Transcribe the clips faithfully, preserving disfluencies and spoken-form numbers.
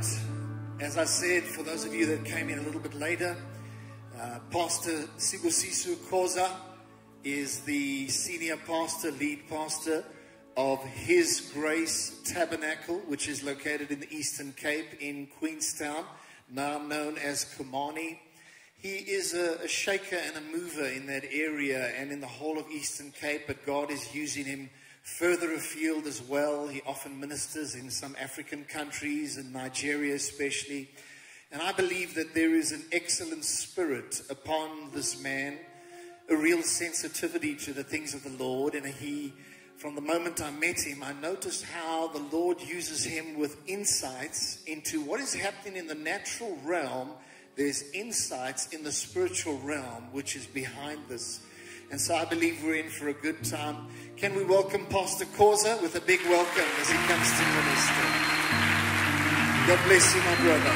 night. As I said, for those of you that came in a little bit later, uh, Pastor Sibusiso Khosa is the senior pastor, lead pastor of His Grace Tabernacle, which is located in the Eastern Cape in Queenstown, now known as Komani. He is a, a shaker and a mover in that area and in the whole of Eastern Cape, but God is using him further afield as well. He often ministers in some African countries and Nigeria especially. And I believe that there is an excellent spirit upon this man, a real sensitivity to the things of the Lord. And he, from the moment I met him, I noticed how the Lord uses him with insights into what is happening in the natural realm. There's insights in the spiritual realm, which is behind this. And so I believe we're in for a good time. Can we welcome Pastor Khosa with a big welcome as he comes to minister. God bless you, my brother.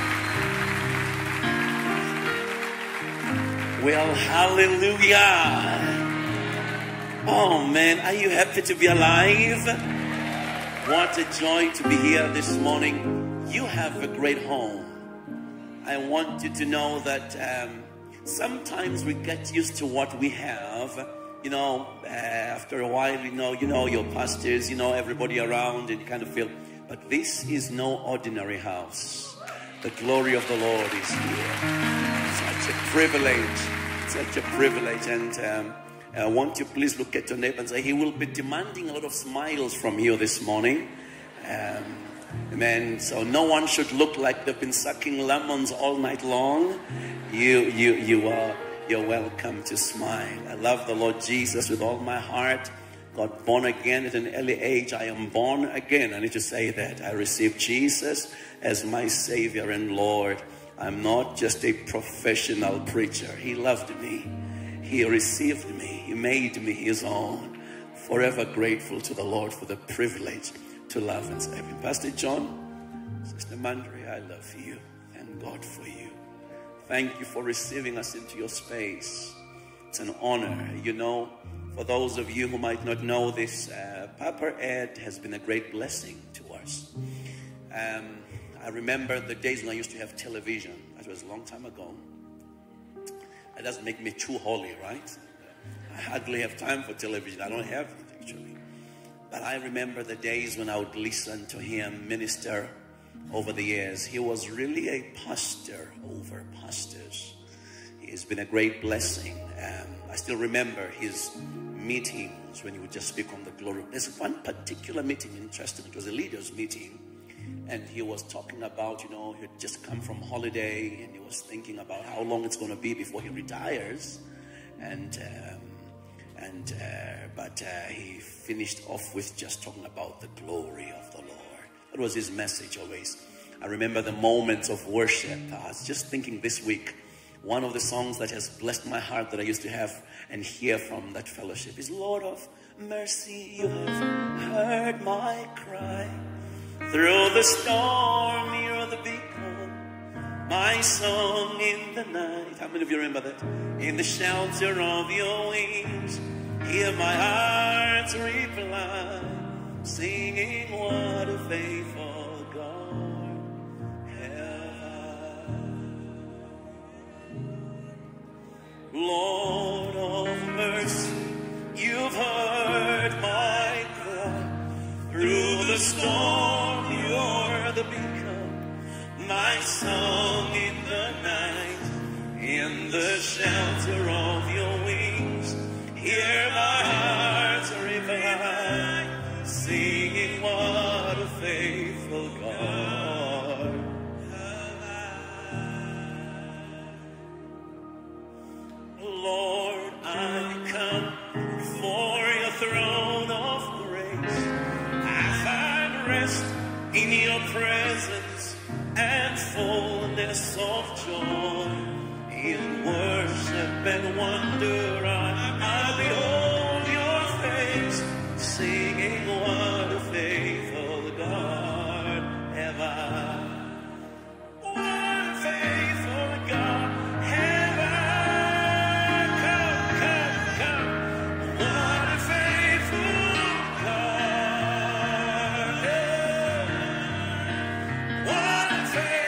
Well, hallelujah. Oh, man, are you happy to be alive? What a joy to be here this morning. You have a great home. I want you to know that um, sometimes we get used to what we have, you know, uh, after a while, you know, you know, your pastors, you know, everybody around, and you kind of feel, but this is no ordinary house. The glory of the Lord is here. Such a privilege, such a privilege. And um, I want you please look at your neighbor and say, he will be demanding a lot of smiles from you this morning. Um, Amen. So no one should look like they've been sucking lemons all night long. You, you, you are, you're welcome to smile. I love the Lord Jesus with all my heart. Got born again at an early age. I am born again. I need to say that. I received Jesus as my Savior and Lord. I'm not just a professional preacher. He loved me. He received me. He made me His own. Forever grateful to the Lord for the privilege to love and save him. Pastor John, Sister Mandri, I love you. Thank God for you. Thank you for receiving us into your space. It's an honor. You know, for those of you who might not know this, uh, Papa Ed has been a great blessing to us. Um, I remember the days when I used to have television. That was a long time ago. That doesn't make me too holy, right? I hardly have time for television. I don't have it, actually. But I remember the days when I would listen to him minister over the years. He was really a pastor over pastors. He has been a great blessing. Um, I still remember his meetings when he would just speak on the glory. There's one particular meeting, interesting. It was a leaders' meeting. And he was talking about, you know, he'd just come from holiday. And he was thinking about how long it's going to be before he retires. And... Um, And, uh, but uh, he finished off with just talking about the glory of the Lord. That was his message always. I remember the moments of worship. I was just thinking this week, one of the songs that has blessed my heart that I used to have and hear from that fellowship is, Lord of mercy, you have heard my cry. Through the storm, you're the beacon, my song in the night. How many of you remember that? In the shelter of your wings, hear my heart's reply, singing what a faithful God hath. Lord of mercy, you've heard my cry. Through the storm, you're the beacon, my song in the night. In the shelter of your wings, hear my heart's reply, singing what a faithful God. Lord, I come before your throne of grace. I find rest in your presence and fullness of joy. In worship and wonder, I, I behold your face, singing what a faithful God have I. What a faithful God have I. Come, come, come. What a faithful God. What a faithful God.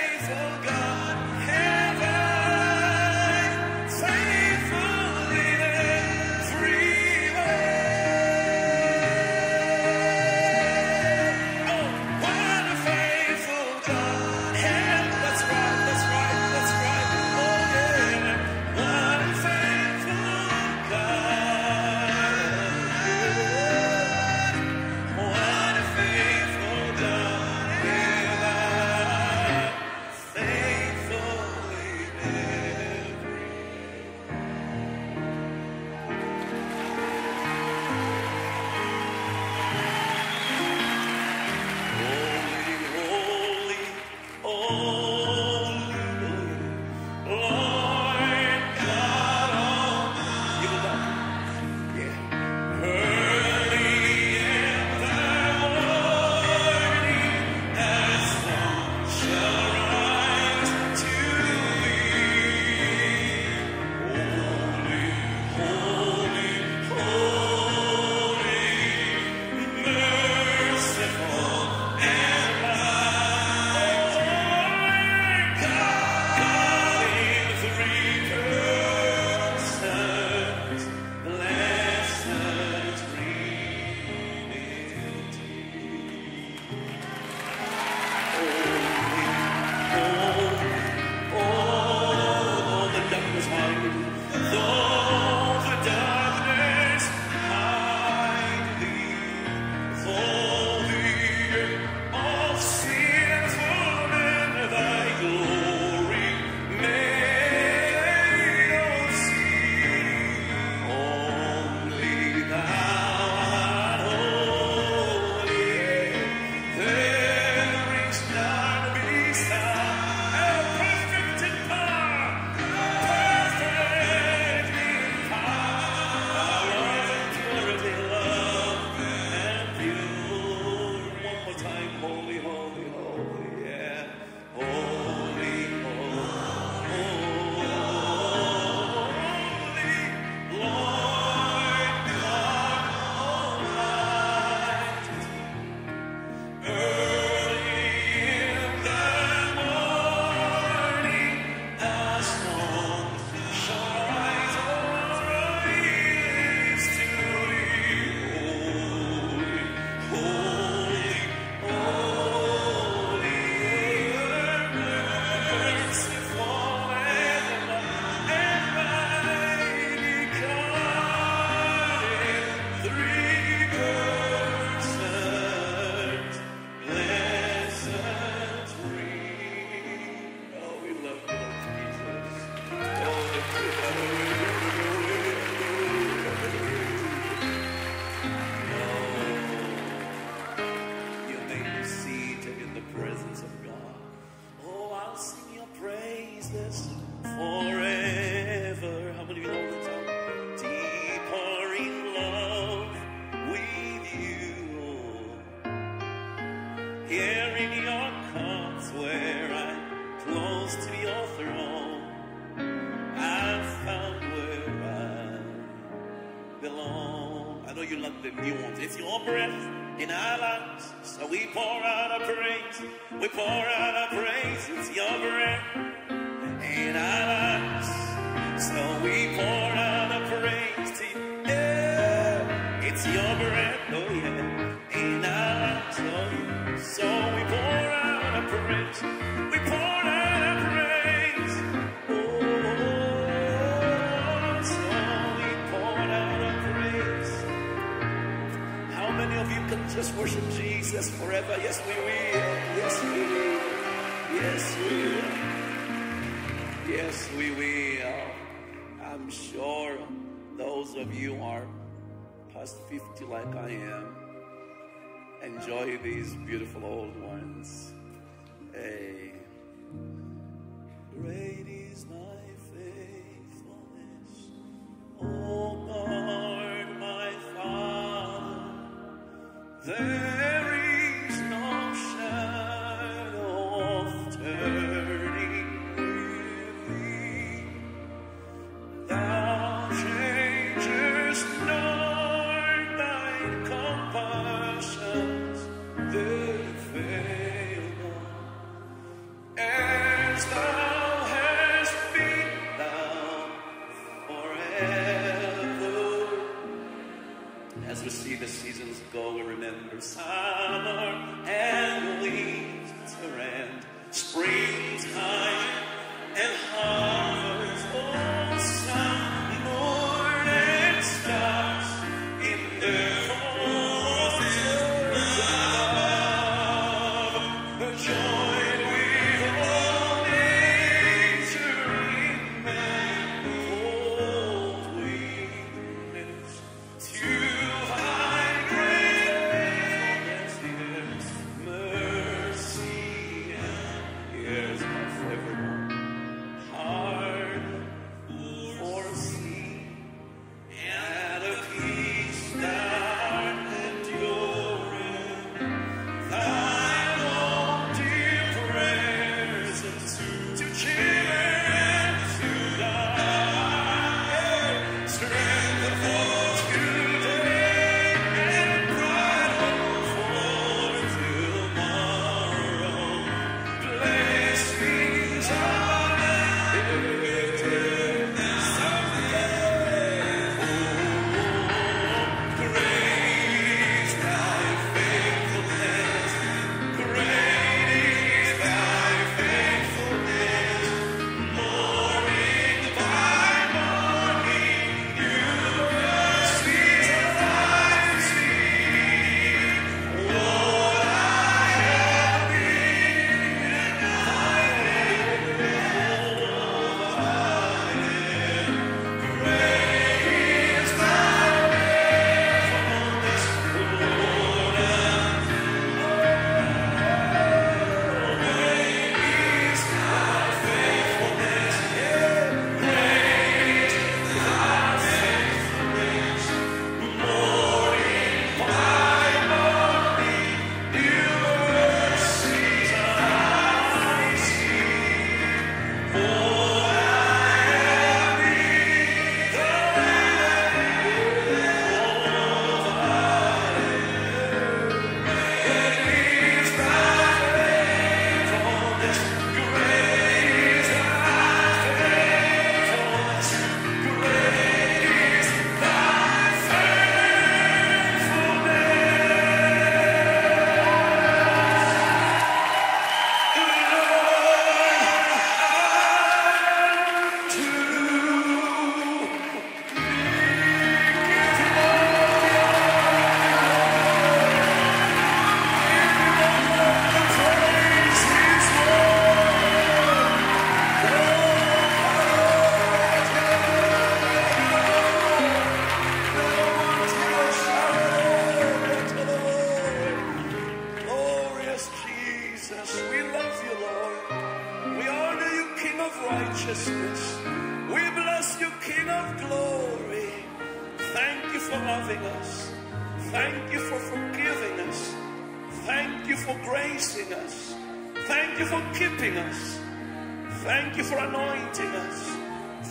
where I'm close to your throne. I've found where I belong. I know you love the new ones. It's your breath in our lives, so we pour out our praise. We pour out our praise. It's your breath in our lives, so we pour out our praise to you. Yeah. It's your breath, oh yeah, in our lives, oh yeah. So we pour out our praise. We pour out our praise. Oh, so we pour out our praise. How many of you can just worship Jesus forever? Yes, we will. Yes, we will. Yes, we will. Yes, we will. I'm sure those of you are past fifty like I am. Enjoy these beautiful old ones. Hey. Great is my faithfulness, oh Lord, my Father. There is no shadow of turning with thee. Thou changest not thy compassion. As thou hast been thou forever. As we see the seasons go, we remember summer and winter and springtime and harvest. Oh, sun, moon, and stars in the Thank you for keeping us. Thank you for anointing us.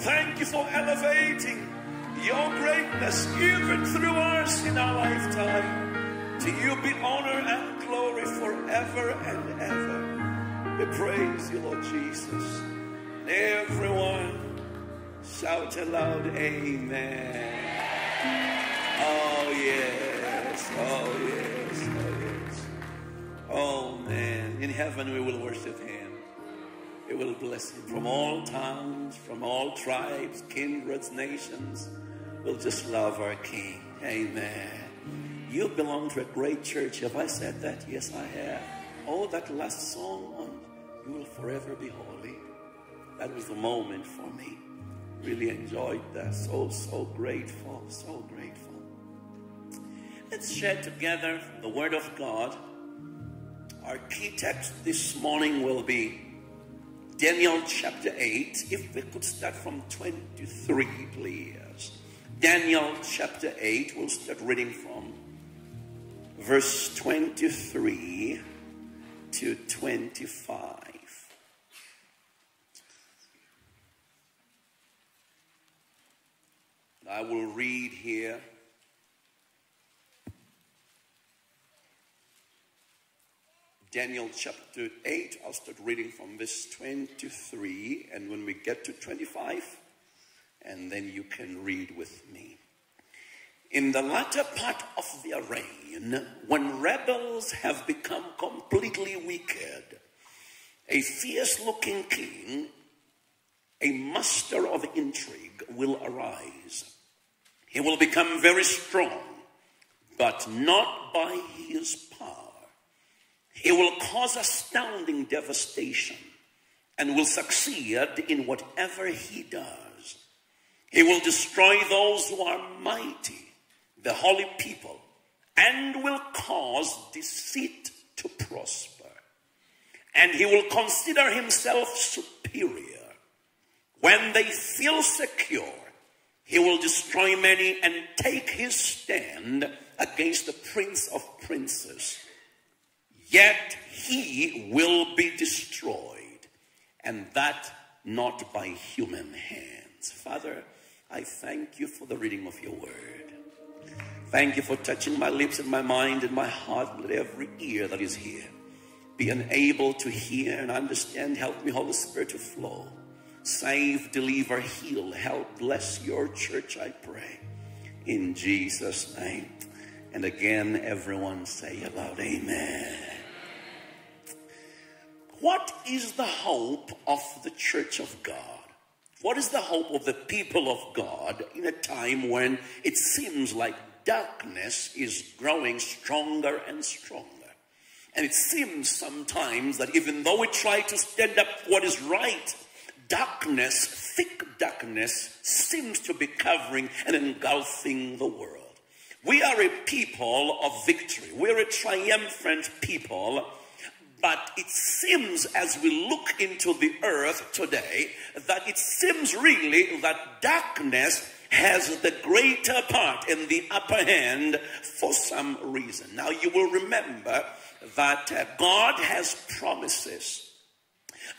Thank you for elevating your greatness even through us in our lifetime. To you be honor and glory forever and ever. We praise you, Lord Jesus. Everyone shout aloud, amen. Oh yes, oh yes, oh yes. Oh man, in heaven we will worship him. We will bless him from all towns, from all tribes, kindreds, nations. We'll just love our King. Amen. You belong to a great church. Have I said that? Yes, I have. Oh, that last song on "You Will Forever Be Holy." That was the moment for me. Really enjoyed that. So, so grateful. So grateful. Let's share together the Word of God. Our key text this morning will be Daniel chapter eight. If we could start from twenty-three, please. Daniel chapter eight. We'll start reading from verse twenty-three to twenty-five. I will read here. Daniel chapter eight, I'll start reading from verse twenty-three, and when we get to twenty-five, and then you can read with me. In the latter part of their reign, when rebels have become completely wicked, a fierce-looking king, a master of intrigue, will arise. He will become very strong, but not by his power. He will cause astounding devastation and will succeed in whatever he does. He will destroy those who are mighty, the holy people, and will cause deceit to prosper. And he will consider himself superior. When they feel secure, he will destroy many and take his stand against the prince of princes. Yet he will be destroyed, and that not by human hands. Father, I thank you for the reading of your word. Thank you for touching my lips and my mind and my heart. Let every ear that is here be enabled to hear and understand. Help me, Holy Spirit, to flow. Save, deliver, heal, help, bless your church, I pray. In Jesus' name. And again, everyone say aloud, amen. What is the hope of the church of God? What is the hope of the people of God in a time when it seems like darkness is growing stronger and stronger? And it seems sometimes that even though we try to stand up for what is right, darkness, thick darkness, seems to be covering and engulfing the world. We are a people of victory. We're a triumphant people. But it seems as we look into the earth today that it seems really that darkness has the greater part and the upper hand for some reason. Now you will remember that uh, God has promises.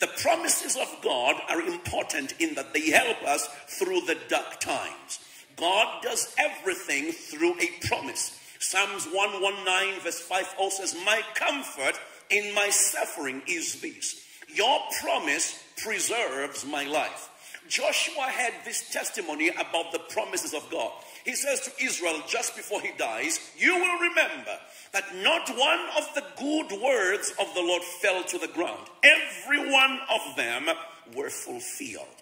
The promises of God are important in that they help us through the dark times. God does everything through a promise. Psalms one nineteen verse five also says, "My comfort in my suffering is this. Your promise preserves my life." Joshua had this testimony about the promises of God. He says to Israel just before he dies, "You will remember that not one of the good words of the Lord fell to the ground. Every one of them were fulfilled."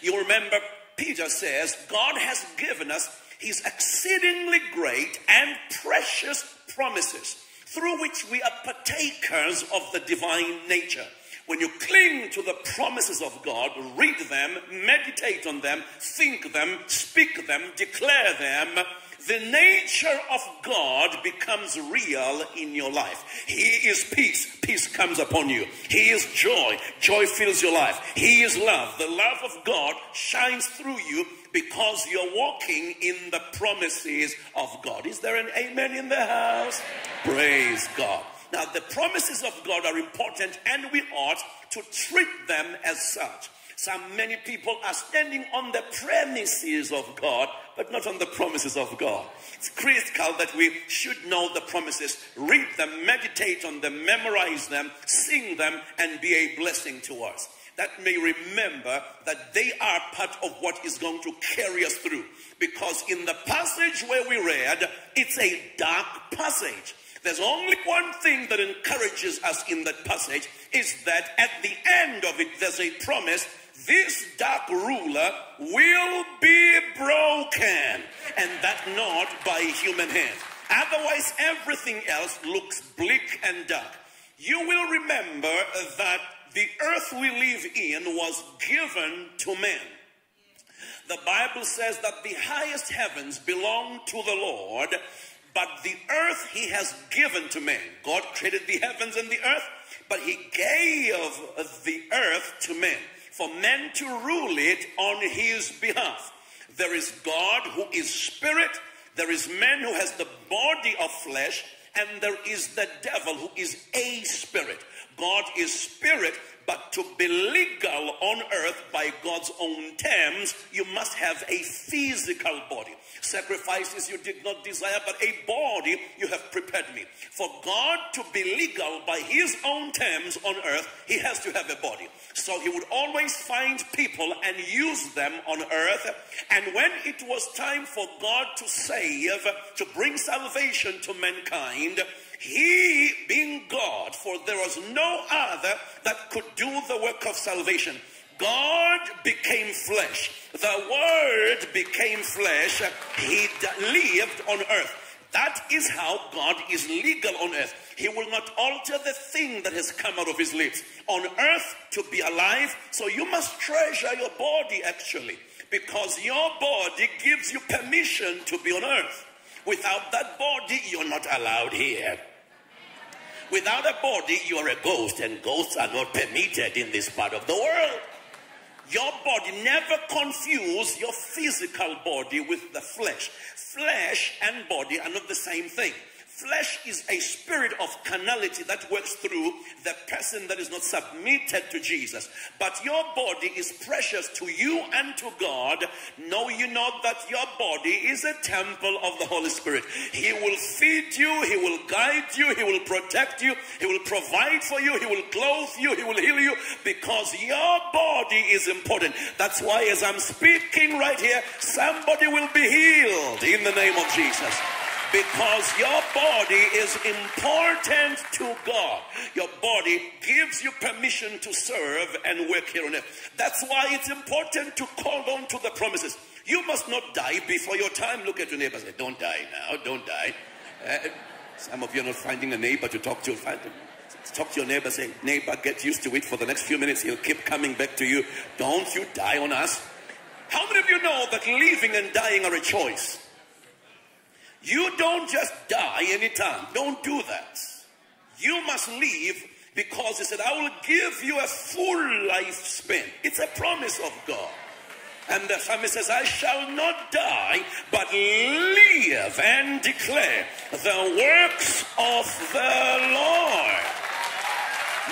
You remember Peter says, "God has given us his exceedingly great and precious promises, through which we are partakers of the divine nature." When you cling to the promises of God, read them, meditate on them, think them, speak them, declare them, the nature of God becomes real in your life. He is peace. Peace comes upon you. He is joy. Joy fills your life. He is love. The love of God shines through you because you're walking in the promises of God. Is there an amen in the house? Praise God. Now, the promises of God are important, and we ought to treat them as such. So many people are standing on the premises of God, but not on the promises of God. It's critical that we should know the promises, read them, meditate on them, memorize them, sing them, and be a blessing to us. That may remember that they are part of what is going to carry us through. Because in the passage where we read, it's a dark passage. There's only one thing that encourages us in that passage, is that at the end of it, there's a promise. This dark ruler will be broken, and that not by human hands. Otherwise, everything else looks bleak and dark. You will remember that the earth we live in was given to man. The Bible says that the highest heavens belong to the Lord, but the earth he has given to man. God created the heavens and the earth, but he gave the earth to man, for man to rule it on his behalf. There is God who is spirit, there is man who has the body of flesh, and there is the devil who is a spirit. God is spirit, but to be legal on earth by God's own terms, you must have a physical body. Sacrifices you did not desire, but a body you have prepared me. For God to be legal by his own terms on earth, he has to have a body. So he would always find people and use them on earth. And when it was time for God to save, to bring salvation to mankind, he being God, for there was no other that could do the work of salvation. God became flesh. The Word became flesh. He lived on earth. That is how God is legal on earth. He will not alter the thing that has come out of his lips. On earth, to be alive, so you must treasure your body actually, because your body gives you permission to be on earth. Without that body, you're not allowed here. Without a body, you're a ghost, and ghosts are not permitted in this part of the world. Your body, never confuse your physical body with the flesh. Flesh and body are not the same thing. Flesh is a spirit of carnality that works through the person that is not submitted to Jesus. But your body is precious to you and to God. Know you not that your body is a temple of the Holy Spirit. He will feed you, he will guide you, he will protect you, he will provide for you, he will clothe you, he will heal you, because your body is important. That's why as I'm speaking right here, somebody will be healed in the name of Jesus. Because your body is important to God. Your body gives you permission to serve and work here on earth. That's why it's important to hold on to the promises. You must not die before your time. Look at your neighbor and say, don't die now, don't die. Uh, some of you are not finding a neighbor to talk to. Talk to your neighbor, say, neighbor, get used to it for the next few minutes. He'll keep coming back to you. Don't you die on us. How many of you know that living and dying are a choice? You don't just die anytime. Don't do that. You must live, because he said, I will give you a full lifespan. It's a promise of God. And the psalmist says, I shall not die, but live and declare the works of the Lord.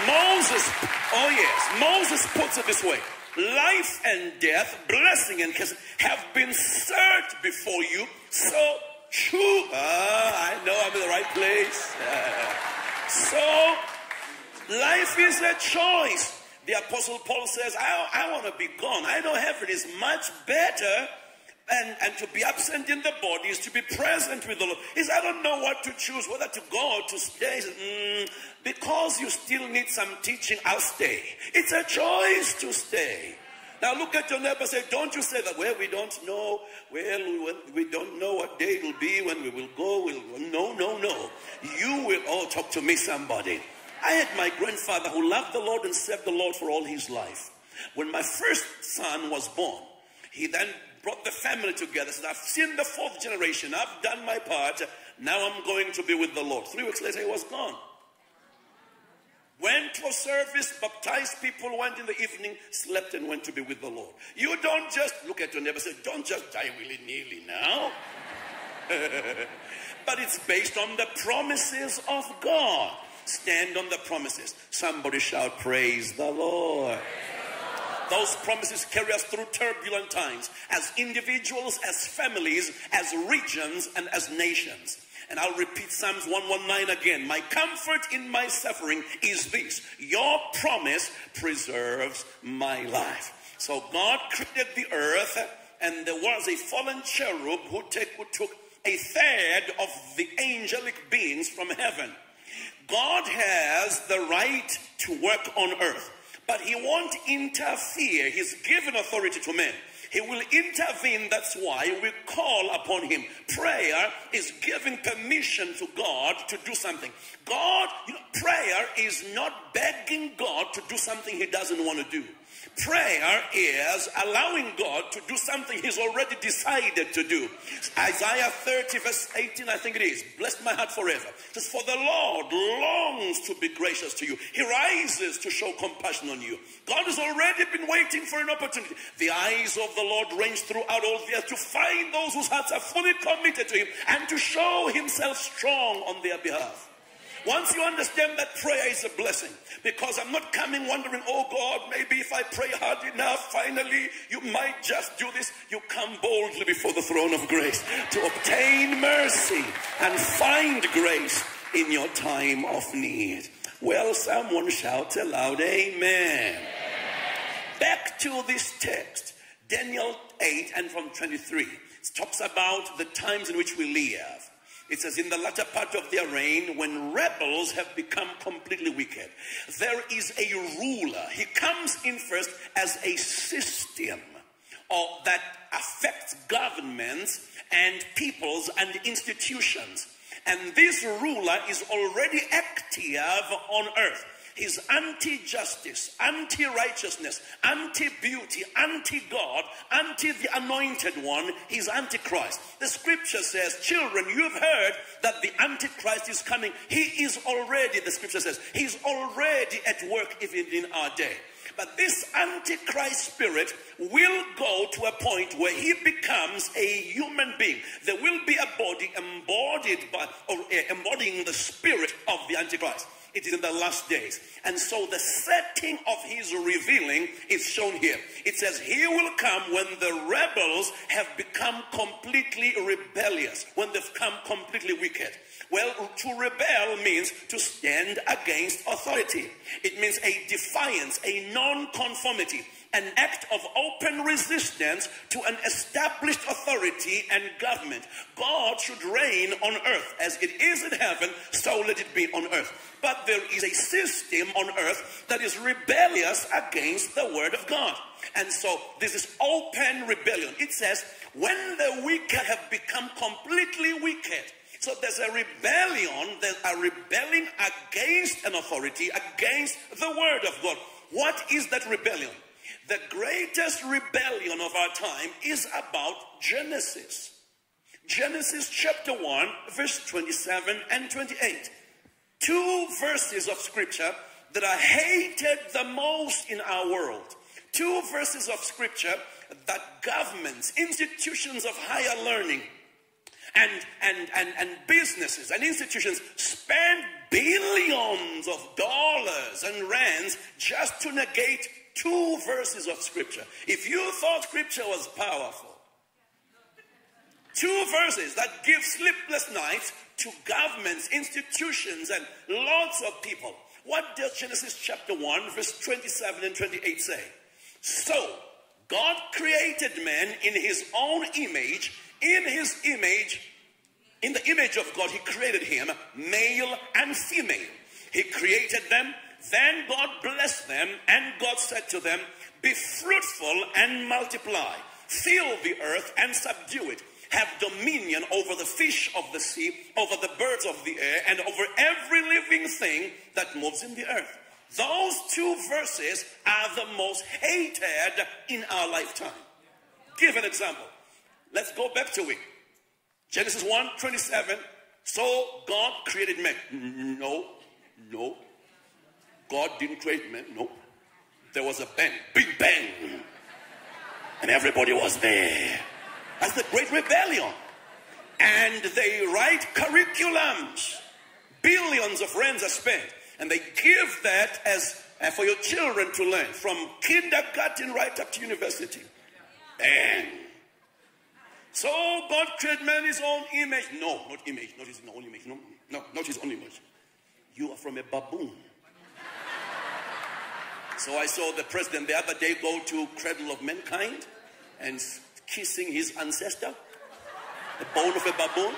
Moses, oh yes, Moses puts it this way. Life and death, blessing and curse have been served before you, so Shoo. Ah, I know I'm in the right place. So, life is a choice. The Apostle Paul says, I, I want to be gone. I know heaven is much better. And, and to be absent in the body is to be present with the Lord. He says, I don't know what to choose, whether to go or to stay. He says, mm, because you still need some teaching, I'll stay. It's a choice to stay. Now look at your neighbor and say, don't you say that, well, we don't know, well, we don't know what day it will be, when we will go. We'll, no, no, no. You will all talk to me, somebody. I had my grandfather who loved the Lord and served the Lord for all his life. When my first son was born, he then brought the family together. Said, I've seen the fourth generation. I've done my part. Now I'm going to be with the Lord. Three weeks later, he was gone. Went to a service, baptized people, went in the evening, slept and went to be with the Lord. You don't just, look at your neighbor and say, don't just die willy-nilly now. But it's based on the promises of God. Stand on the promises. Somebody shout, praise the Lord. Those promises carry us through turbulent times as individuals, as families, as regions, and as nations. And I'll repeat Psalms one nineteen again. My comfort in my suffering is this: your promise preserves my life. So God created the earth, and there was a fallen cherub who, take, who took a third of the angelic beings from heaven. God has the right to work on earth, but he won't interfere. He's given authority to men. He will intervene. That's why we call upon him. Prayer is giving permission to God to do something. God, you know, prayer is not begging God to do something he doesn't want to do. Prayer is allowing God to do something he's already decided to do. Isaiah thirty verse eighteen, I think it is. Bless my heart forever. Just for the Lord longs to be gracious to you. He rises to show compassion on you. God has already been waiting for an opportunity. The eyes of the Lord range throughout all the earth to find those whose hearts are fully committed to him and to show himself strong on their behalf. Once you understand that prayer is a blessing, because I'm not coming wondering, oh God, maybe if I pray hard enough, finally you might just do this. You come boldly before the throne of grace to obtain mercy and find grace in your time of need. Well, someone shout aloud, amen. Amen. Back to this text, Daniel eight and from twenty-three. It talks about the times in which we live. It says, in the latter part of their reign, when rebels have become completely wicked, there is a ruler. He comes in first as a system of, that affects governments and peoples and institutions. And this ruler is already active on earth. He's anti-justice, anti-righteousness, anti-beauty, anti-God, anti-the anointed one. He's anti-Christ. The scripture says, children, you've heard that the anti-Christ is coming. He is already, the scripture says, he's already at work even in our day. But this antichrist spirit will go to a point where he becomes a human being. There will be a body embodied by, or embodying the spirit of the antichrist. It is in the last days. And so the setting of his revealing is shown here. It says he will come when the rebels have become completely rebellious, when they've come completely wicked. Well, to rebel means to stand against authority. It means a defiance, a non-conformity, an act of open resistance to an established authority and government. God should reign on earth as it is in heaven, so let it be on earth. But there is a system on earth that is rebellious against the word of God. And so this is open rebellion. It says, when the wicked have become completely wicked. So there's a rebellion, there's a rebelling against an authority, against the word of God. What is that rebellion? The greatest rebellion of our time is about Genesis. Genesis chapter one, verse twenty-seven and twenty-eight. Two verses of scripture that are hated the most in our world. Two verses of scripture that governments, institutions of higher learning, and, and, and, and businesses and institutions spend billions of dollars and rands just to negate two verses of scripture. If you thought scripture was powerful, two verses that give sleepless nights to governments, institutions, and lots of people. What does Genesis chapter one, verse twenty-seven and twenty-eight say? So, God created man in his own image, in his image, in the image of God, he created him, male and female. He created them. Then God blessed them, and God said to them, be fruitful and multiply. Fill the earth and subdue it. Have dominion over the fish of the sea, over the birds of the air, and over every living thing that moves in the earth. Those two verses are the most hated in our lifetime. Give an example. Let's go back to it. Genesis one twenty-seven. So God created man. No, no. God didn't create man. No. There was a bang. Big bang. And everybody was there. That's the great rebellion. And they write curriculums. Billions of rands are spent. And they give that as uh, for your children to learn from kindergarten right up to university. And so God created man in his own image. No, not image, not his own image. No, no, not his own image. You are from a baboon. So I saw the president the other day go to Cradle of Mankind and kissing his ancestor, the bone of a baboon.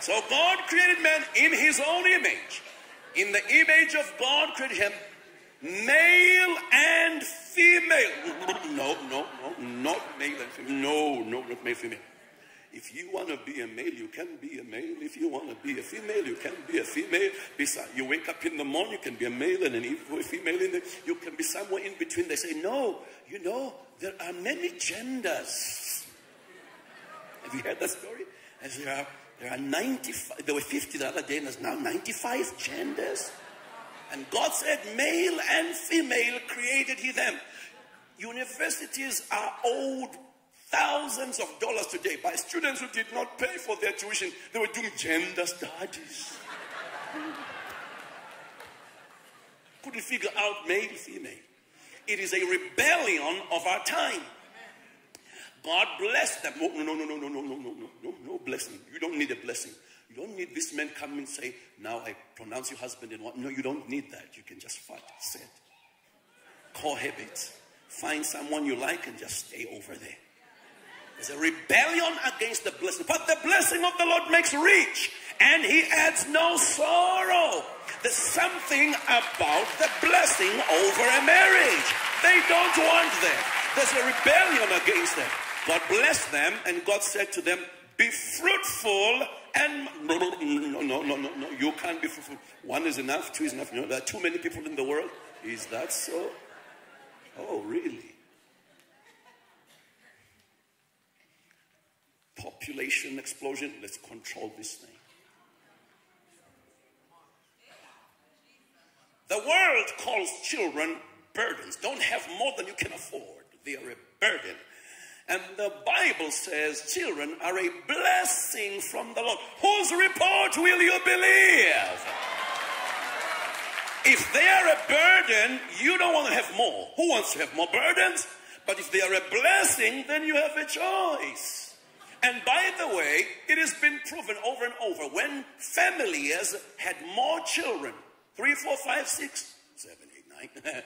So God created man in his own image. In the image of God created him, male and female. No, no, no, not male and female. No, no, not male, female. If you want to be a male, you can be a male. If you want to be a female, you can be a female. Besides, you wake up in the morning, you can be a male and a female. In the, you can be somewhere in between. They say, no, you know, there are many genders. Have you heard that story? And there are, there are ninety-five, there were fifty the other day, and there's now ninety-five genders. And God said, male and female created he them. Universities are old. Thousands of dollars today by students who did not pay for their tuition. They were doing gender studies. Couldn't figure out male, female. It is a rebellion of our time. God bless them. No, no, no, no, no, no, no, no, no, no blessing. You don't need a blessing. You don't need this man come and say, now I pronounce you husband and what. No, you don't need that. You can just fight, set, cohabit. Find someone you like and just stay over there. It's a rebellion against the blessing. But the blessing of the Lord makes rich, and he adds no sorrow. There's something about the blessing over a marriage. They don't want that. There's a rebellion against that. God blessed them, and God said to them, be fruitful and... No, no, no, no, no, no, no. You can't be fruitful. One is enough, two is enough. You know, there are too many people in the world. Is that so? Oh, really? Population explosion, let's control this thing. The world calls children burdens. Don't have more than you can afford. They are a burden. And the Bible says children are a blessing from the Lord. Whose report will you believe? If they are a burden, you don't want to have more. Who wants to have more burdens? But if they are a blessing, then you have a choice. And by the way, it has been proven over and over. When families had more children, three, four, five, six, seven, eight, nine,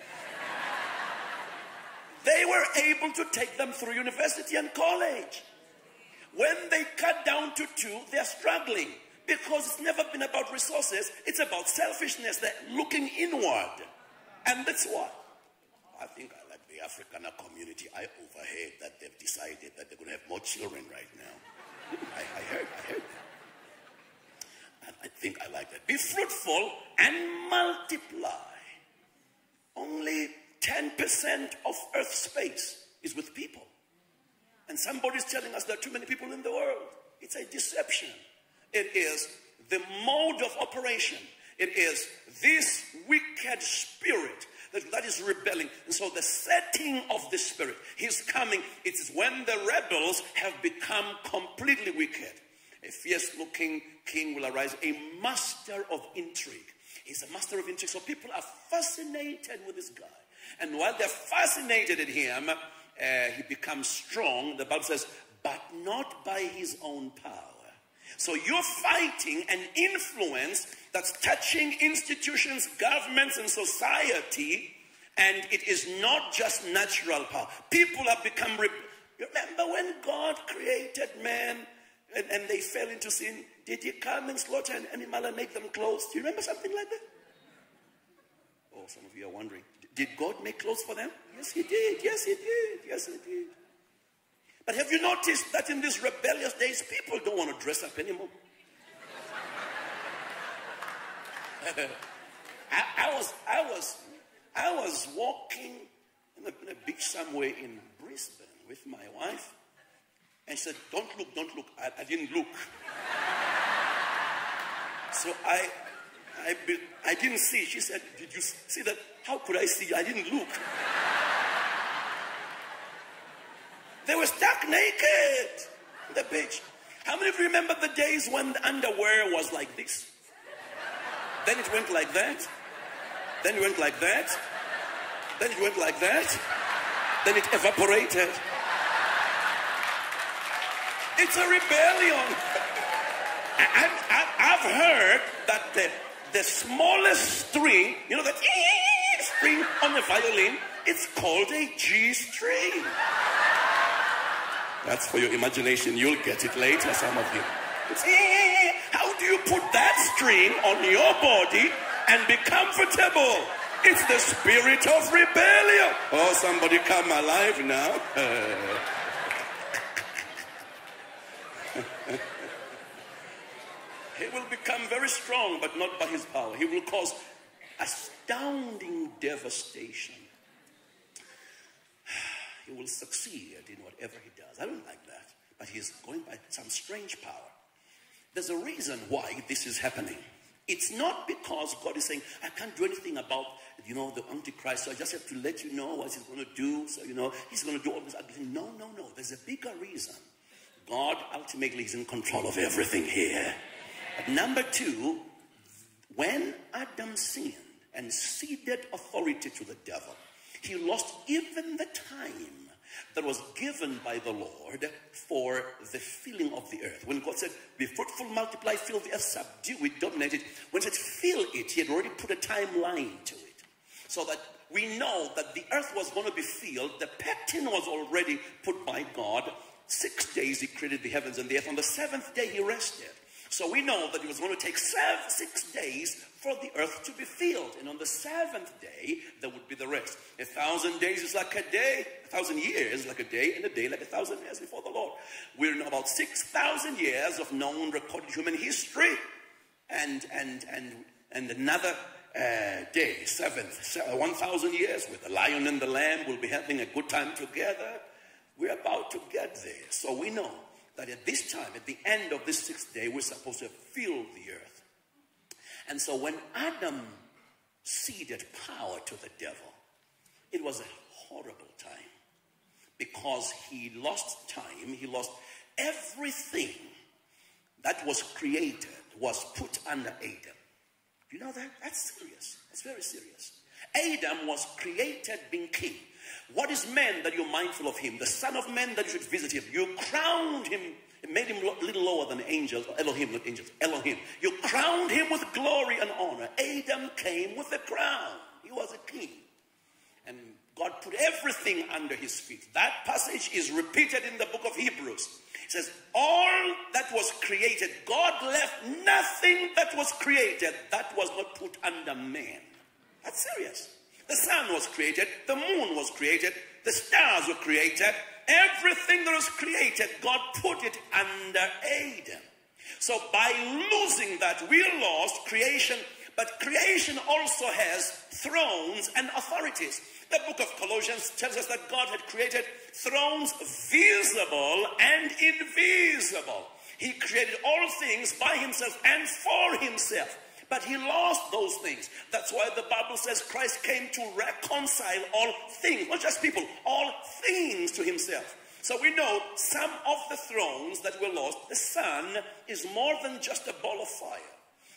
they were able to take them through university and college. When they cut down to two, they're struggling because it's never been about resources. It's about selfishness. They're looking inward. And that's why I think I like the African community. I overheard that they've decided that they're going to have more children right now. I, I heard, I heard that. And I think I like that. Be fruitful and multiply. Only ten percent of Earth's space is with people. And somebody's telling us there are too many people in the world. It's a deception. It is the mode of operation. It is this wicked spirit that, that is rebelling. And so the setting of the spirit, his coming, it is when the rebels have become completely wicked. A fierce-looking king will arise, a master of intrigue. He's a master of intrigue. So people are fascinated with this guy. And while they're fascinated at him, uh, he becomes strong. The Bible says, but not by his own power. So you're fighting an influence that's touching institutions, governments, and society, and it is not just natural power. People have become... Remember when God created man and, and they fell into sin? Did he come and slaughter an animal and make them clothes? Do you remember something like that? Oh, some of you are wondering. Did God make clothes for them? Yes, he did. Yes, he did. Yes, he did. But have you noticed that in these rebellious days, people don't want to dress up anymore? I, I was, I was, I was walking in a, in a beach somewhere in Brisbane with my wife, and she said, "Don't look, don't look." I, I didn't look, so I, I, I didn't see. She said, "Did you see that?" How could I see? I didn't look. They were stuck naked on the beach. How many of you remember the days when the underwear was like this? Then it went like that. Then it went like that. Then it went like that. Then it evaporated. It's a rebellion. I, I, I've heard that the, the smallest string, you know, that string on a violin, it's called a G string. That's for your imagination. You'll get it later, some of you. It's, how do you put that string on your body and be comfortable? It's the spirit of rebellion. Oh, somebody come alive now. He will become very strong, but not by his power. He will cause astounding devastation. He will succeed in whatever he does. I don't like that. But he's going by some strange power. There's a reason why this is happening. It's not because God is saying, I can't do anything about, you know, the Antichrist, so I just have to let you know what he's going to do. So, you know, he's going to do all this. No, no, no. There's a bigger reason. God ultimately is in control of everything here. But number two, when Adam sinned and ceded authority to the devil, he lost even the time that was given by the Lord for the filling of the earth. When God said, be fruitful, multiply, fill the earth, subdue it, dominate it. When he said, fill it, he had already put a timeline to it. So that we know that the earth was going to be filled. The pattern was already put by God. Six days he created the heavens and the earth. On the seventh day he rested. So we know that it was going to take seven, six days for the earth to be filled. And on the seventh day, there would be the rest. A thousand days is like a day. A thousand years is like a day, and a day like a thousand years before the Lord. We're in about six thousand years of known recorded human history. And, and, and, and another uh, day, seventh, one thousand years, where the lion and the lamb will be having a good time together. We're about to get there. So we know that at this time, at the end of this sixth day, we're supposed to fill the earth. And so when Adam ceded power to the devil, it was a horrible time because he lost time. He lost everything that was created was put under Adam. You know that? That's serious. That's very serious. Adam was created being king. What is man that you're mindful of him? The son of man that you should visit him. You crowned him, made him a little lower than angels, Elohim, not angels, Elohim. You crowned him with glory and honor. Adam came with a crown. He was a king. And God put everything under his feet. That passage is repeated in the book of Hebrews. It says, all that was created, God left nothing that was created that was not put under man. That's serious. The sun was created, the moon was created, the stars were created. Everything that was created, God put it under Adam. So by losing that, we lost creation. But creation also has thrones and authorities. The book of Colossians tells us that God had created thrones visible and invisible. He created all things by himself and for himself. But he lost those things. That's why the Bible says Christ came to reconcile all things, not just people, all things to himself. So we know some of the thrones that were lost. The sun is more than just a ball of fire.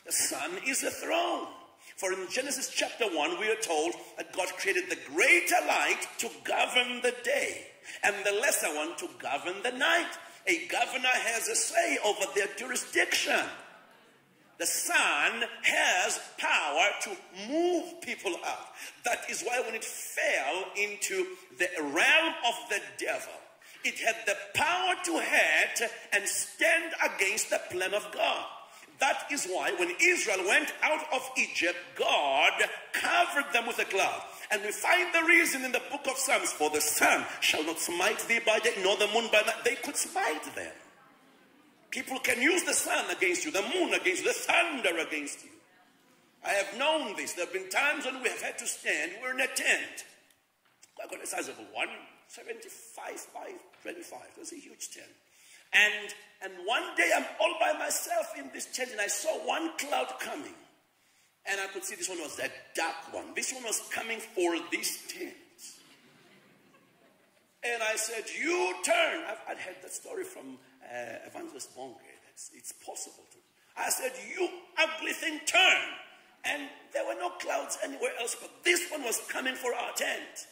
The sun is a throne. For in Genesis chapter one, we are told that God created the greater light to govern the day and the lesser one to govern the night. A governor has a say over their jurisdiction. The sun has power to move people up. That is why when it fell into the realm of the devil, it had the power to hurt and stand against the plan of God. That is why when Israel went out of Egypt, God covered them with a cloud. And we find the reason in the book of Psalms, for the sun shall not smite thee by day, nor the moon by night. They could smite them. People can use the sun against you, the moon against you, the thunder against you. I have known this. There have been times when we have had to stand. We're in a tent. I got a sizable one, seventy-five by twenty-five. That's a huge tent. And, and one day I'm all by myself in this tent and I saw one cloud coming. And I could see this one was that dark one. This one was coming for this tent. And I said, you turn. I've, I'd heard that story from uh, Evangelist Bonge, that's, it's possible to. I said, you ugly thing, turn. And there were no clouds anywhere else, but this one was coming for our tent.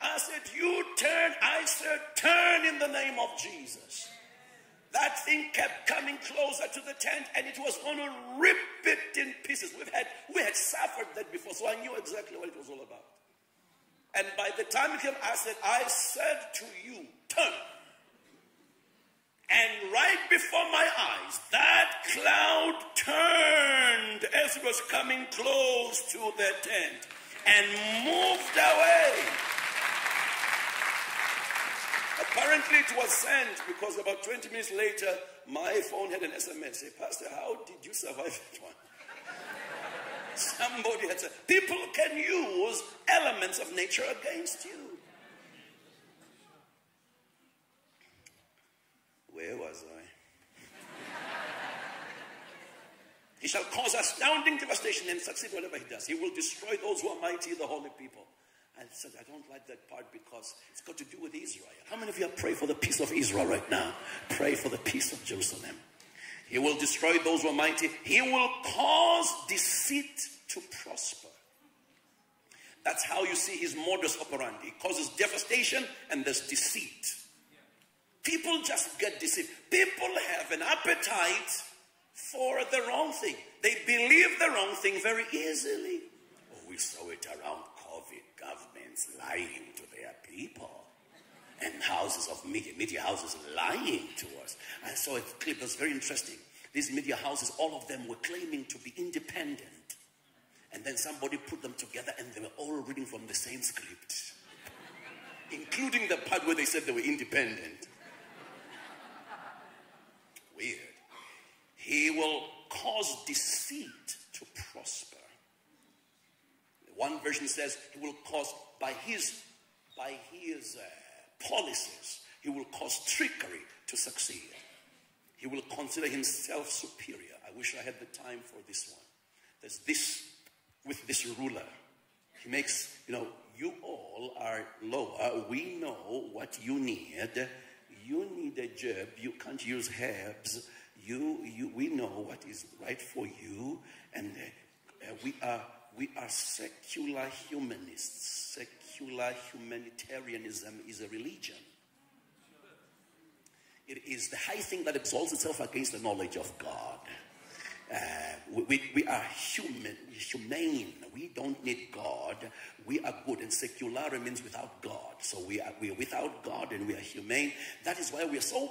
I said, you turn. I said, turn in the name of Jesus. That thing kept coming closer to the tent, and it was going to rip it in pieces. We've had, we had suffered that before, so I knew exactly what it was all about. And by the time it came, I said, I said to you, turn. And right before my eyes, that cloud turned as it was coming close to the tent and moved away. Apparently it was sent, because about twenty minutes later, my phone had an S M S. Say, Pastor, how did you survive that one? Somebody had said, people can use elements of nature against you. Where was I? He shall cause astounding devastation and succeed whatever he does. He will destroy those who are mighty, the holy people. I said, I don't like that part because it's got to do with Israel. How many of you are praying for the peace of Israel right now? Pray for the peace of Jerusalem. He will destroy those who are mighty. He will cause deceit to prosper. That's how you see his modus operandi. He causes devastation and there's deceit. People just get deceived. People have an appetite for the wrong thing. They believe the wrong thing very easily. Oh, we saw it around COVID. Governments lying to their people. And houses of media, media houses lying to us. I saw a clip that's very interesting. These media houses, all of them were claiming to be independent. And then somebody put them together and they were all reading from the same script. Including the part where they said they were independent. Weird. He will cause deceit to prosper. One version says he will cause by his, by his... Uh, policies, he will cause trickery to succeed. He will consider himself superior. I wish I had the time for this one. There's this with this ruler. He makes, you know, you all are lower. We know what you need. You need a job. You can't use herbs. You, you, we know what is right for you. And uh, we are, we are secular humanists. Secular humanitarianism is a religion. It is the high thing that exalts itself against the knowledge of God. Uh, we, we are human, humane. We don't need God. We are good. And secular means without God. So we are, we are without God and we are humane. That is why we are so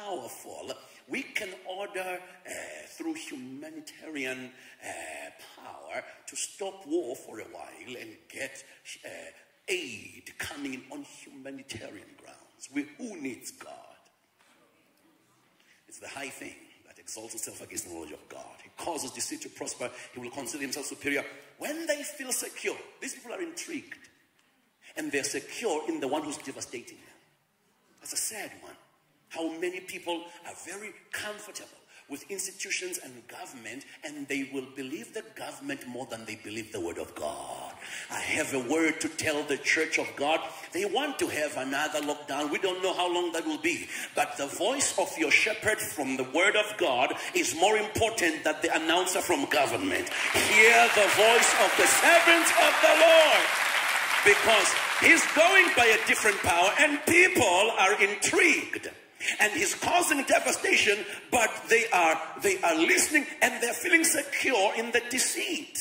powerful. We can order uh, through humanitarian uh, power to stop war for a while and get Uh, aid coming in on humanitarian grounds. We, who needs God? It's the high thing that exalts itself against the knowledge of God. He causes deceit to prosper. He will consider himself superior. When they feel secure, these people are intrigued. And they're secure in the one who's devastating them. That's a sad one. How many people are very comfortable with institutions and government, and they will believe the government more than they believe the word of God. I have a word to tell the church of God. They want to have another lockdown. We don't know how long that will be. But the voice of your shepherd from the word of God is more important than the announcer from government. Hear the voice of the servants of the Lord. Because he's going by a different power and people are intrigued. And he's causing devastation, but they are, they are listening and they're feeling secure in the deceit.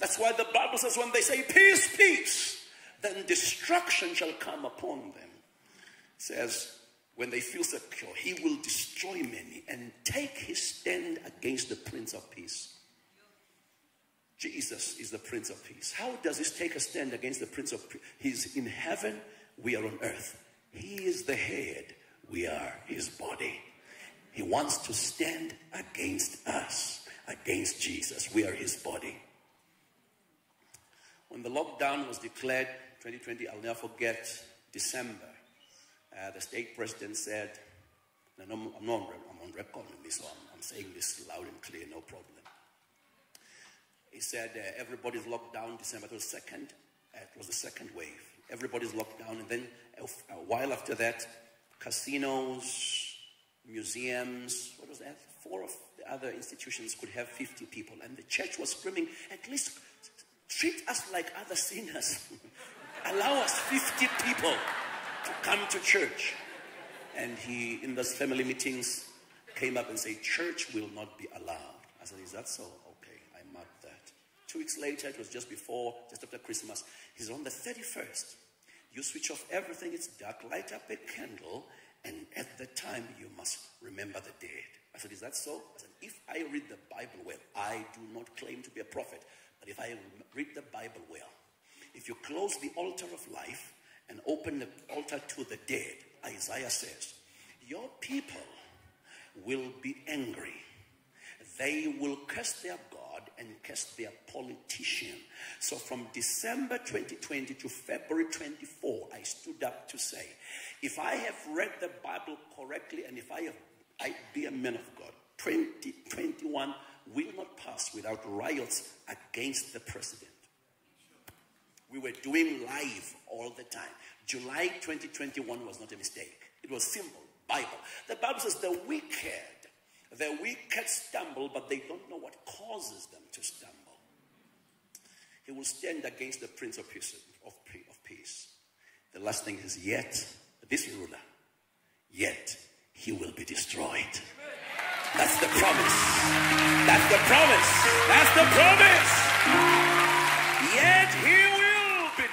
That's why the Bible says when they say, peace, peace, then destruction shall come upon them. It says, when they feel secure, he will destroy many and take his stand against the Prince of Peace. Jesus is the Prince of Peace. How does he take a stand against the Prince of Peace? He's in heaven, we are on earth. He is the head, we are his body. He wants to stand against us, against Jesus. We are his body. When the lockdown was declared, twenty twenty, I'll never forget, December, uh, the state president said, and I'm, I'm, not, I'm on record on this, so I'm, I'm saying this loud and clear, no problem. He said, uh, everybody's locked down December the second, uh, it was the second wave. Everybody's locked down, and then a while after that, casinos, museums, what was that? Four of the other institutions could have fifty people. And the church was screaming, at least treat us like other sinners. Allow us fifty people to come to church. And he, in those family meetings, came up and said, church will not be allowed. I said, is that so? Okay, I marked that. Two weeks later, it was just before, just after Christmas. He's on the thirty-first. You switch off everything, it's dark, light up a candle, and at the time, you must remember the dead. I said, is that so? I said, if I read the Bible well, I do not claim to be a prophet, but if I read the Bible well, if you close the altar of life and open the altar to the dead, Isaiah says, your people will be angry. They will curse their God and curse their politician. So from December twenty twenty to February twenty-four, I stood up to say, if I have read the Bible correctly and if I, have, I be a man of God, twenty twenty-one will not pass without riots against the president. We were doing live all the time. July twenty twenty-one was not a mistake. It was simple, Bible. The Bible says the wicked, the wicked stumble, but they don't know what causes them to stumble. He will stand against the Prince of Peace. Of, of peace. The last thing is, yet, this ruler, yet he will be destroyed. That's the promise. That's the promise. That's the promise. Yet he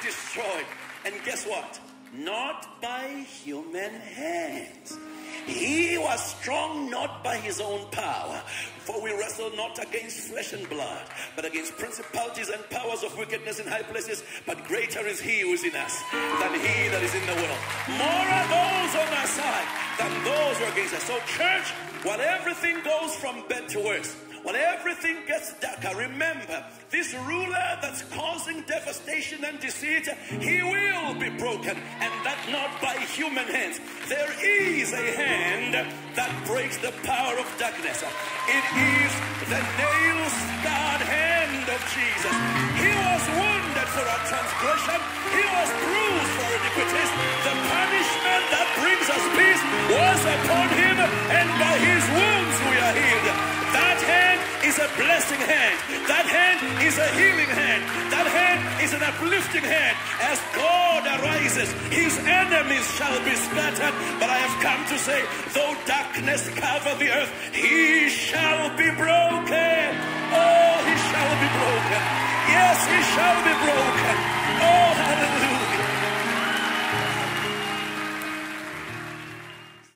destroyed. And guess what? Not by human hands. He was strong not by his own power, for we wrestle not against flesh and blood, but against principalities and powers of wickedness in high places. But greater is he who is in us than he that is in the world. More are those on our side than those who are against us. So church, while everything goes from bad to worse, when everything gets darker, remember, this ruler that's causing devastation and deceit, he will be broken, and that not by human hands. There is a hand that breaks the power of darkness. It is the nail-scarred hand of Jesus. He was wounded for our transgression. He was bruised for iniquities. The punishment that brings us peace was upon him, and by his wounds we are healed. That hand is a blessing hand. That hand is a healing hand. That hand is an uplifting hand. As God arises, his enemies shall be scattered. But I have come to say, though darkness cover the earth, he shall be broken.